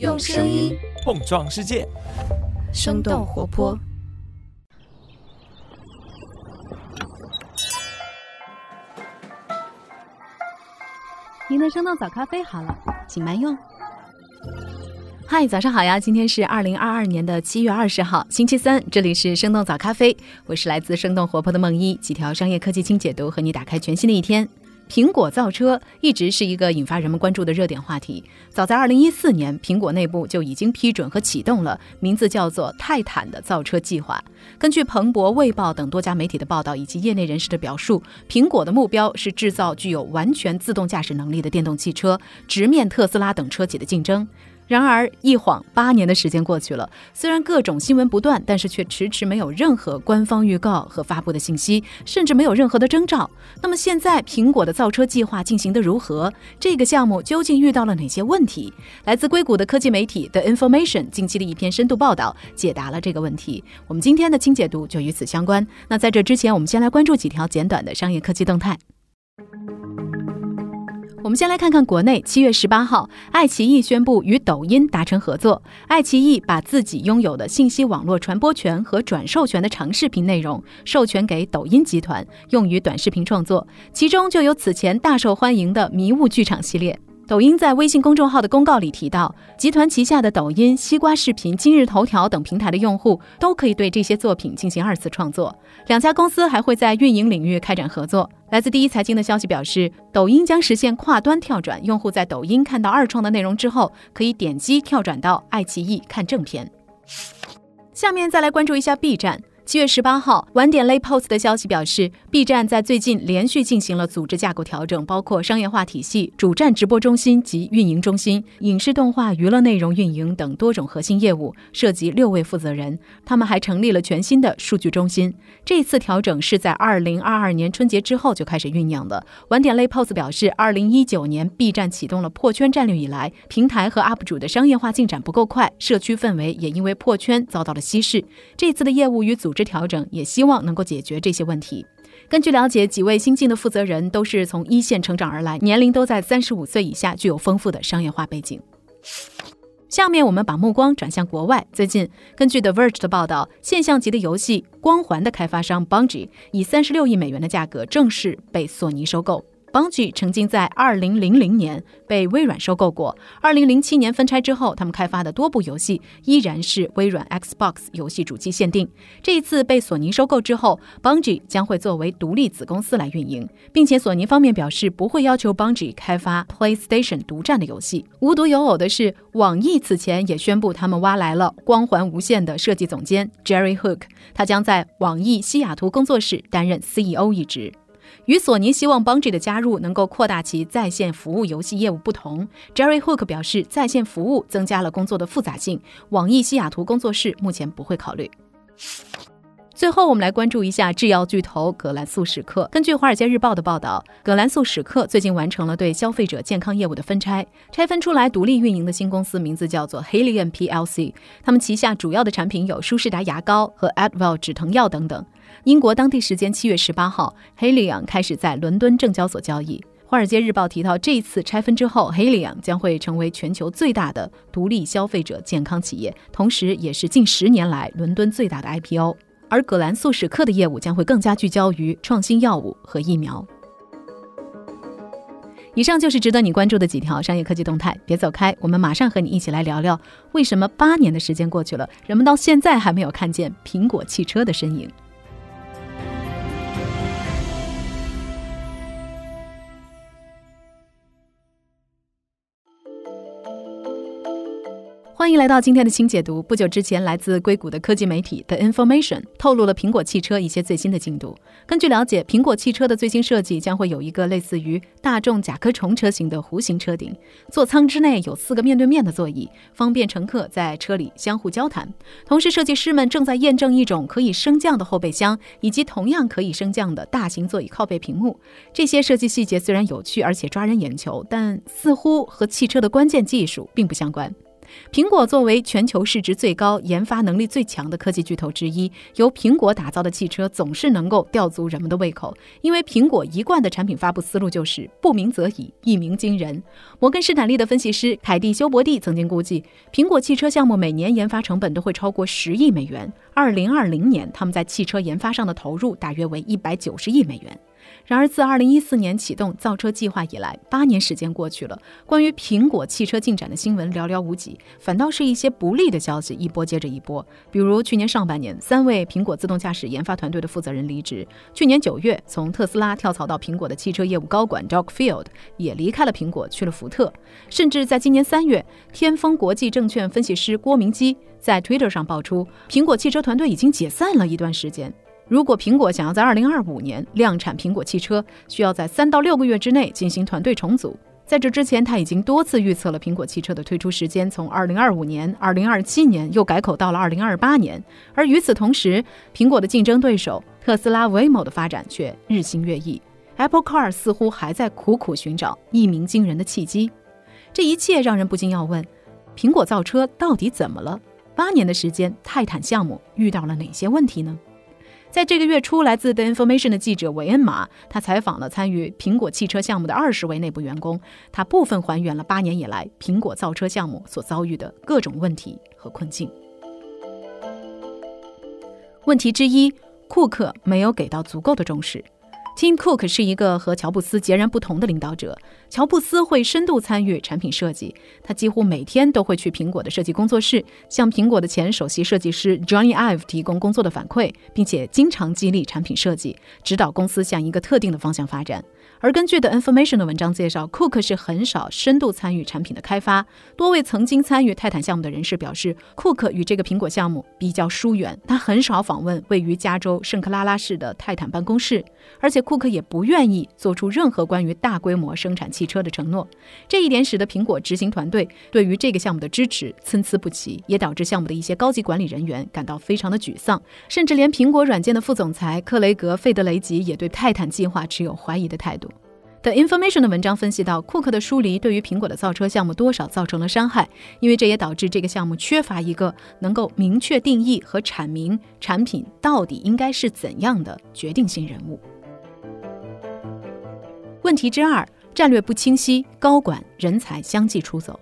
用声音碰撞世界，生动活泼。您的生动早咖啡好了，请慢用。嗨，早上好呀！今天是2022年7月20号，星期三，这里是生动早咖啡，我是来自生动活泼的梦一，几条商业科技轻解读，和你打开全新的一天。苹果造车一直是一个引发人们关注的热点话题。早在2014年，苹果内部就已经批准和启动了名字叫做泰坦的造车计划。根据彭博、卫报等多家媒体的报道以及业内人士的表述，苹果的目标是制造具有完全自动驾驶能力的电动汽车，直面特斯拉等车企的竞争。然而一晃8年的时间过去了，虽然各种新闻不断，但是却迟迟没有任何官方预告和发布的信息，甚至没有任何的征兆。那么现在苹果的造车计划进行得如何？这个项目究竟遇到了哪些问题？来自硅谷的科技媒体 The Information 近期的一篇深度报道解答了这个问题，我们今天的轻解读就与此相关。那在这之前，我们先来关注几条简短的商业科技动态。我们先来看看国内。7月18号，爱奇艺宣布与抖音达成合作。爱奇艺把自己拥有的信息网络传播权和转授权的长视频内容授权给抖音集团，用于短视频创作，其中就有此前大受欢迎的迷雾剧场系列。抖音在微信公众号的公告里提到，集团旗下的抖音、西瓜视频、今日头条等平台的用户都可以对这些作品进行二次创作。两家公司还会在运营领域开展合作。来自第一财经的消息表示，抖音将实现跨端跳转，用户在抖音看到二创的内容之后，可以点击跳转到爱奇艺看正片。下面再来关注一下 B 站。7月18号，晚点 Late Post 的消息表示， B 站在最近连续进行了组织架构调整，包括商业化体系、主站直播中心及运营中心、影视动画、娱乐内容运营等多种核心业务，涉及6位负责人。他们还成立了全新的数据中心。这次调整是在2022年春节之后就开始酝酿的。晚点 Late Post 表示，2019年 B 站启动了破圈战略以来，平台和 UP 主的商业化进展不够快，社区氛围也因为破圈遭到了稀释。这次的业务与组织调整也希望能够解决这些问题。根据了解，几位新进的负责人都是从一线成长而来，年龄都在35岁以下，具有丰富的商业化背景。下面我们把目光转向国外。最近，根据 The Verge 的报道，现象级的游戏《光环》的开发商 Bungie 以36亿美元的价格正式被索尼收购。Bungie 曾经在2000年被微软收购过。2007年分拆之后，他们开发的多部游戏依然是微软 Xbox 游戏主机限定。这一次被索尼收购之后， Bungie 将会作为独立子公司来运营，并且索尼方面表示不会要求 Bungie 开发 PlayStation 独占的游戏。无独有偶的是，网易此前也宣布他们挖来了《光环无限》的设计总监 Jerry Hook， 他将在网易西雅图工作室担任 CEO 一职。与索尼希望 Bungie 的加入能够扩大其在线服务游戏业务不同， Jerry Hook 表示，在线服务增加了工作的复杂性，网易西雅图工作室目前不会考虑。最后我们来关注一下制药巨头葛兰素史克。根据华尔街日报的报道，葛兰素史克最近完成了对消费者健康业务的分拆，拆分出来独立运营的新公司名字叫做 Haleon PLC， 他们旗下主要的产品有舒适达牙膏和 Advil 止疼药等等。英国当地时间7月18号 Haleon 开始在伦敦证交所交易。华尔街日报提到，这一次拆分之后， Haleon 将会成为全球最大的独立消费者健康企业，同时也是近10年来伦敦最大的 IPO。 而葛兰素史克的业务将会更加聚焦于创新药物和疫苗。以上就是值得你关注的几条商业科技动态，别走开，我们马上和你一起来聊聊，为什么8年的时间过去了，人们到现在还没有看见苹果汽车的身影。欢迎来到今天的轻解读。不久之前，来自硅谷的科技媒体 The Information 透露了苹果汽车一些最新的进度。根据了解，苹果汽车的最新设计将会有一个类似于大众甲壳虫车型的弧形车顶，座舱之内有4个面对面的座椅，方便乘客在车里相互交谈。同时，设计师们正在验证一种可以升降的后备箱，以及同样可以升降的大型座椅靠背屏幕。这些设计细节虽然有趣而且抓人眼球，但似乎和汽车的关键技术并不相关。苹果作为全球市值最高、研发能力最强的科技巨头之一，由苹果打造的汽车总是能够吊足人们的胃口，因为苹果一贯的产品发布思路就是不鸣则已，一鸣惊人。摩根士坦利的分析师凯蒂·休伯蒂曾经估计，苹果汽车项目每年研发成本都会超过10亿美元。2020年，他们在汽车研发上的投入大约为190亿美元。然而，自2014年启动造车计划以来，8年时间过去了，关于苹果汽车进展的新闻寥寥无几，反倒是一些不利的消息一波接着一波。比如去年上半年，3位苹果自动驾驶研发团队的负责人离职；去年9月，从特斯拉跳槽到苹果的汽车业务高管 Doug Field 也离开了苹果，去了福特。甚至在今年3月，天风国际证券分析师郭明基在 Twitter 上爆出，苹果汽车团队已经解散了一段时间。如果苹果想要在2025年量产苹果汽车，需要在3到6个月之内进行团队重组。在这之前，他已经多次预测了苹果汽车的推出时间，从2025年、2027年又改口到了2028年。而与此同时，苹果的竞争对手特斯拉 Waymo 的发展却日新月异， Apple Car 似乎还在苦苦寻找一鸣惊人的契机。这一切让人不禁要问，苹果造车到底怎么了？8年的时间，泰坦项目遇到了哪些问题呢？在这个月初，来自 The Information 的记者韦恩马，他采访了参与苹果汽车项目的20位内部员工，他部分还原了8年以来苹果造车项目所遭遇的各种问题和困境。问题之一，库克没有给到足够的重视。Tim Cook 是一个和乔布斯截然不同的领导者，乔布斯会深度参与产品设计，他几乎每天都会去苹果的设计工作室，向苹果的前首席设计师 Johnny Ive 提供工作的反馈，并且经常激励产品设计，指导公司向一个特定的方向发展。而根据 The Information 的文章介绍， Cook 是很少深度参与产品的开发。多位曾经参与泰坦项目的人士表示， Cook 与这个苹果项目比较疏远，他很少访问位于加州圣克拉拉市的泰坦办公室，而且库克也不愿意做出任何关于大规模生产汽车的承诺。这一点使得苹果执行团队对于这个项目的支持参差不齐，也导致项目的一些高级管理人员感到非常的沮丧，甚至连苹果软件的副总裁克雷格·费德雷吉也对泰坦计划持有怀疑的态度。The Information 的文章分析到，库克的疏离对于苹果的造车项目多少造成了伤害，因为这也导致这个项目缺乏一个能够明确定义和阐明产品到底应该是怎样的决定性人物。问题之二，战略不清晰，高管人才相继出走。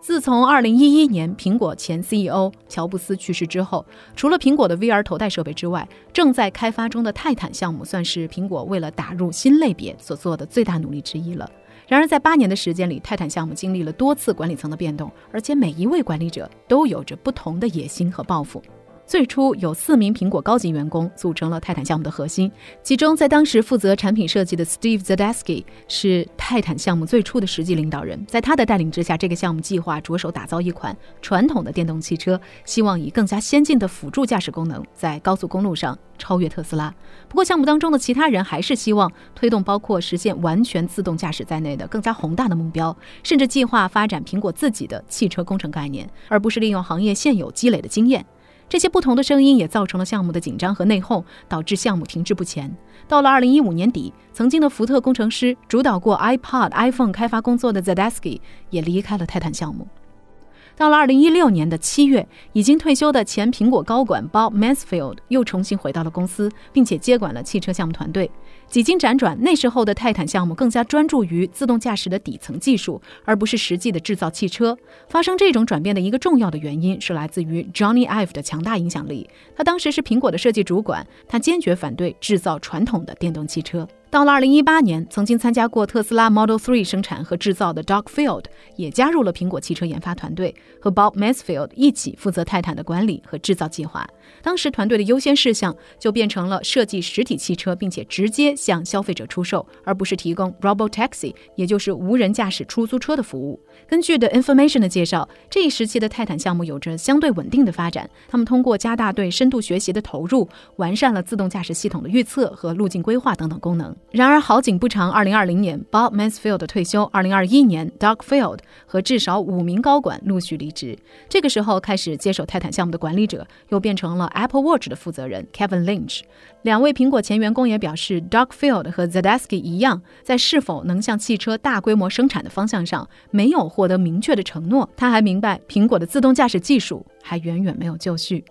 自从2011年苹果前 CEO 乔布斯去世之后，除了苹果的 VR 头戴设备之外，正在开发中的泰坦项目算是苹果为了打入新类别所做的最大努力之一了。然而在8年的时间里，泰坦项目经历了多次管理层的变动，而且每一位管理者都有着不同的野心和抱负。最初有4名苹果高级员工组成了泰坦项目的核心，其中在当时负责产品设计的 Steve Zedesky 是泰坦项目最初的实际领导人。在他的带领之下，这个项目计划着手打造一款传统的电动汽车，希望以更加先进的辅助驾驶功能在高速公路上超越特斯拉。不过项目当中的其他人还是希望推动包括实现完全自动驾驶在内的更加宏大的目标，甚至计划发展苹果自己的汽车工程概念，而不是利用行业现有积累的经验。这些不同的声音也造成了项目的紧张和内讧，导致项目停滞不前。到了2015年底，曾经的福特工程师，主导过 iPod、iPhone 开发工作的 Zedesky 也离开了泰坦项目。到了2016年的7月，已经退休的前苹果高管 Bob Mansfield 又重新回到了公司，并且接管了汽车项目团队。几经辗转，那时候的泰坦项目更加专注于自动驾驶的底层技术，而不是实际的制造汽车。发生这种转变的一个重要的原因是来自于 Johnny Ive 的强大影响力。他当时是苹果的设计主管，他坚决反对制造传统的电动汽车。到了2018年，曾经参加过特斯拉 Model 3 生产和制造的 Doug Field 也加入了苹果汽车研发团队，和 Bob Mansfield 一起负责泰坦的管理和制造计划。当时团队的优先事项就变成了设计实体汽车，并且直接向消费者出售，而不是提供 Robotaxi， 也就是无人驾驶出租车的服务。根据 The Information 的介绍，这一时期的泰坦项目有着相对稳定的发展，他们通过加大对深度学习的投入，完善了自动驾驶系统的预测和路径规划等等功能。然而好景不长，2020年 Bob Mansfield 退休，2021年 Doug Field 和至少5名高管陆续离职。这个时候开始接手泰坦项目的管理者又变成了 Apple Watch 的负责人 Kevin Lynch。 两位苹果前员工也表示， Doug Field 和 Zedesky 一样，在是否能向汽车大规模生产的方向上没有获得明确的承诺。他还明白，苹果的自动驾驶技术还远远没有就绪。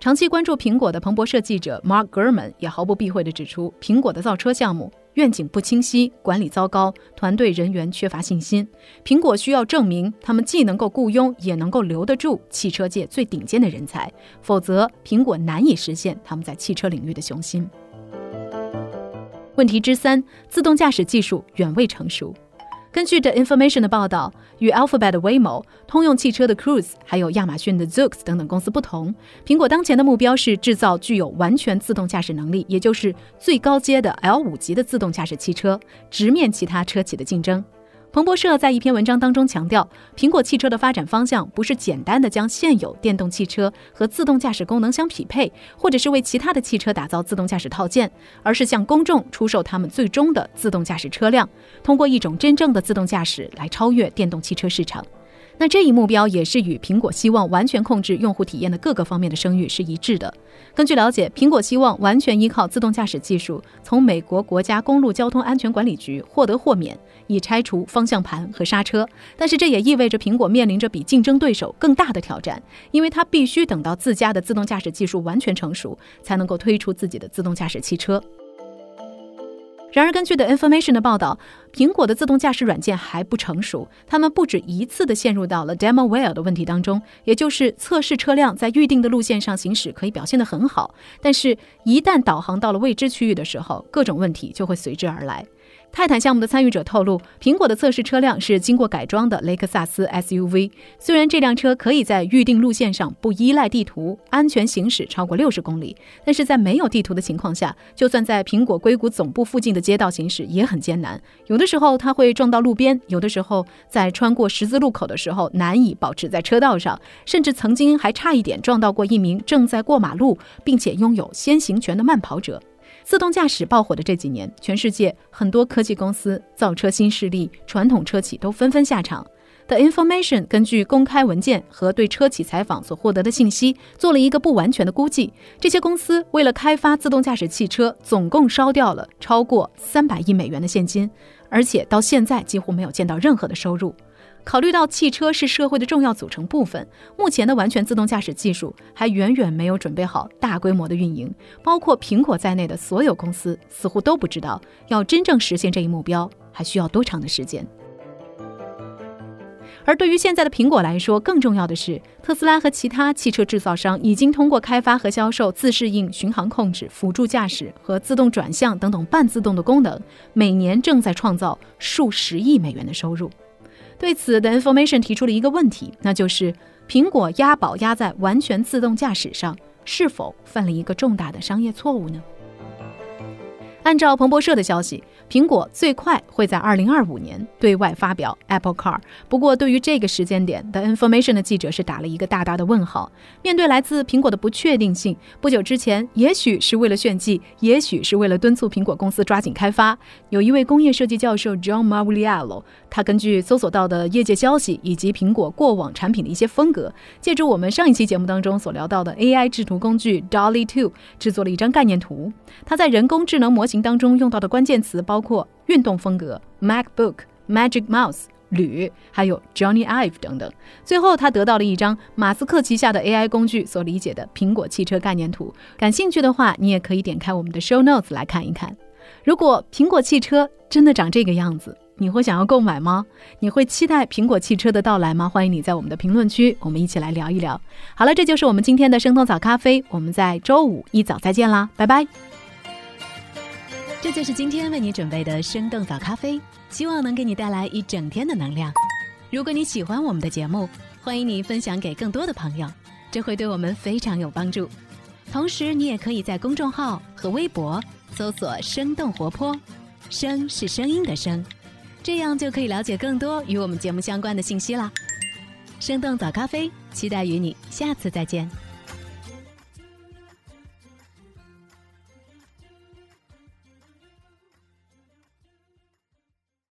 长期关注苹果的彭博社记者 Mark Gurman 也毫不避讳地指出，苹果的造车项目愿景不清晰，管理糟糕，团队人员缺乏信心。苹果需要证明他们既能够雇佣，也能够留得住汽车界最顶尖的人才，否则苹果难以实现他们在汽车领域的雄心。问题之三，自动驾驶技术远未成熟。根据 The Information 的报道，与 Alphabet 的 Waymo、通用汽车的 Cruise 还有亚马逊的 Zoox 等等公司不同，苹果当前的目标是制造具有完全自动驾驶能力，也就是最高阶的 L5 级的自动驾驶汽车，直面其他车企的竞争。彭博社在一篇文章当中强调，苹果汽车的发展方向不是简单的将现有电动汽车和自动驾驶功能相匹配，或者是为其他的汽车打造自动驾驶套件，而是向公众出售他们最终的自动驾驶车辆，通过一种真正的自动驾驶来超越电动汽车市场。那这一目标也是与苹果希望完全控制用户体验的各个方面的声誉是一致的。根据了解，苹果希望完全依靠自动驾驶技术从美国国家公路交通安全管理局获得豁免，以拆除方向盘和刹车。但是这也意味着苹果面临着比竞争对手更大的挑战，因为它必须等到自家的自动驾驶技术完全成熟，才能够推出自己的自动驾驶汽车。然而，根据 The Information 的报道，苹果的自动驾驶软件还不成熟，他们不止一次地陷入到了 DemoWare 的问题当中，也就是测试车辆在预定的路线上行驶可以表现得很好，但是一旦导航到了未知区域的时候，各种问题就会随之而来。泰坦项目的参与者透露，苹果的测试车辆是经过改装的雷克萨斯 SUV。 虽然这辆车可以在预定路线上不依赖地图安全行驶超过60公里，但是在没有地图的情况下，就算在苹果硅谷总部附近的街道行驶也很艰难。有的时候它会撞到路边，有的时候在穿过十字路口的时候难以保持在车道上，甚至曾经还差一点撞到过一名正在过马路并且拥有先行权的慢跑者。自动驾驶爆火的这几年，全世界很多科技公司、造车新势力、传统车企都纷纷下场。The Information 根据公开文件和对车企采访所获得的信息，做了一个不完全的估计。这些公司为了开发自动驾驶汽车，总共烧掉了超过$300亿的现金，而且到现在几乎没有见到任何的收入。考虑到汽车是社会的重要组成部分，目前的完全自动驾驶技术还远远没有准备好大规模的运营，包括苹果在内的所有公司似乎都不知道要真正实现这一目标还需要多长的时间。而对于现在的苹果来说，更重要的是，特斯拉和其他汽车制造商已经通过开发和销售自适应巡航控制、辅助驾驶和自动转向等等半自动的功能，每年正在创造数十亿美元的收入。对此 The Information 提出了一个问题，那就是苹果押宝押在完全自动驾驶上，是否犯了一个重大的商业错误呢？按照彭博社的消息，苹果最快会在2025年对外发表 Apple Car。 不过对于这个时间点， The Information 的记者是打了一个大大的问号。面对来自苹果的不确定性，不久之前也许是为了炫技，也许是为了敦促苹果公司抓紧开发，有一位工业设计教授 John Marvilliello， 他根据搜索到的业界消息以及苹果过往产品的一些风格，借助我们上一期节目当中所聊到的 AI 制图工具 Dall-e 2， 制作了一张概念图。他在人工智能模型当中用到的关键词包括运动风格、 MacBook、 Magic Mouse、 铝，还有 Johnny Ive 等等。最后他得到了一张马斯克旗下的 AI 工具所理解的苹果汽车概念图。感兴趣的话，你也可以点开我们的 show notes 来看一看。如果苹果汽车真的长这个样子，你会想要购买吗？你会期待苹果汽车的到来吗？欢迎你在我们的评论区，我们一起来聊一聊。好了，这就是我们今天的生动早咖啡，我们在周五一早再见啦，拜拜。这就是今天为你准备的生动早咖啡，希望能给你带来一整天的能量。如果你喜欢我们的节目，欢迎你分享给更多的朋友，这会对我们非常有帮助。同时，你也可以在公众号和微博搜索“生动活泼”，声是声音的声，这样就可以了解更多与我们节目相关的信息啦。生动早咖啡，期待与你下次再见。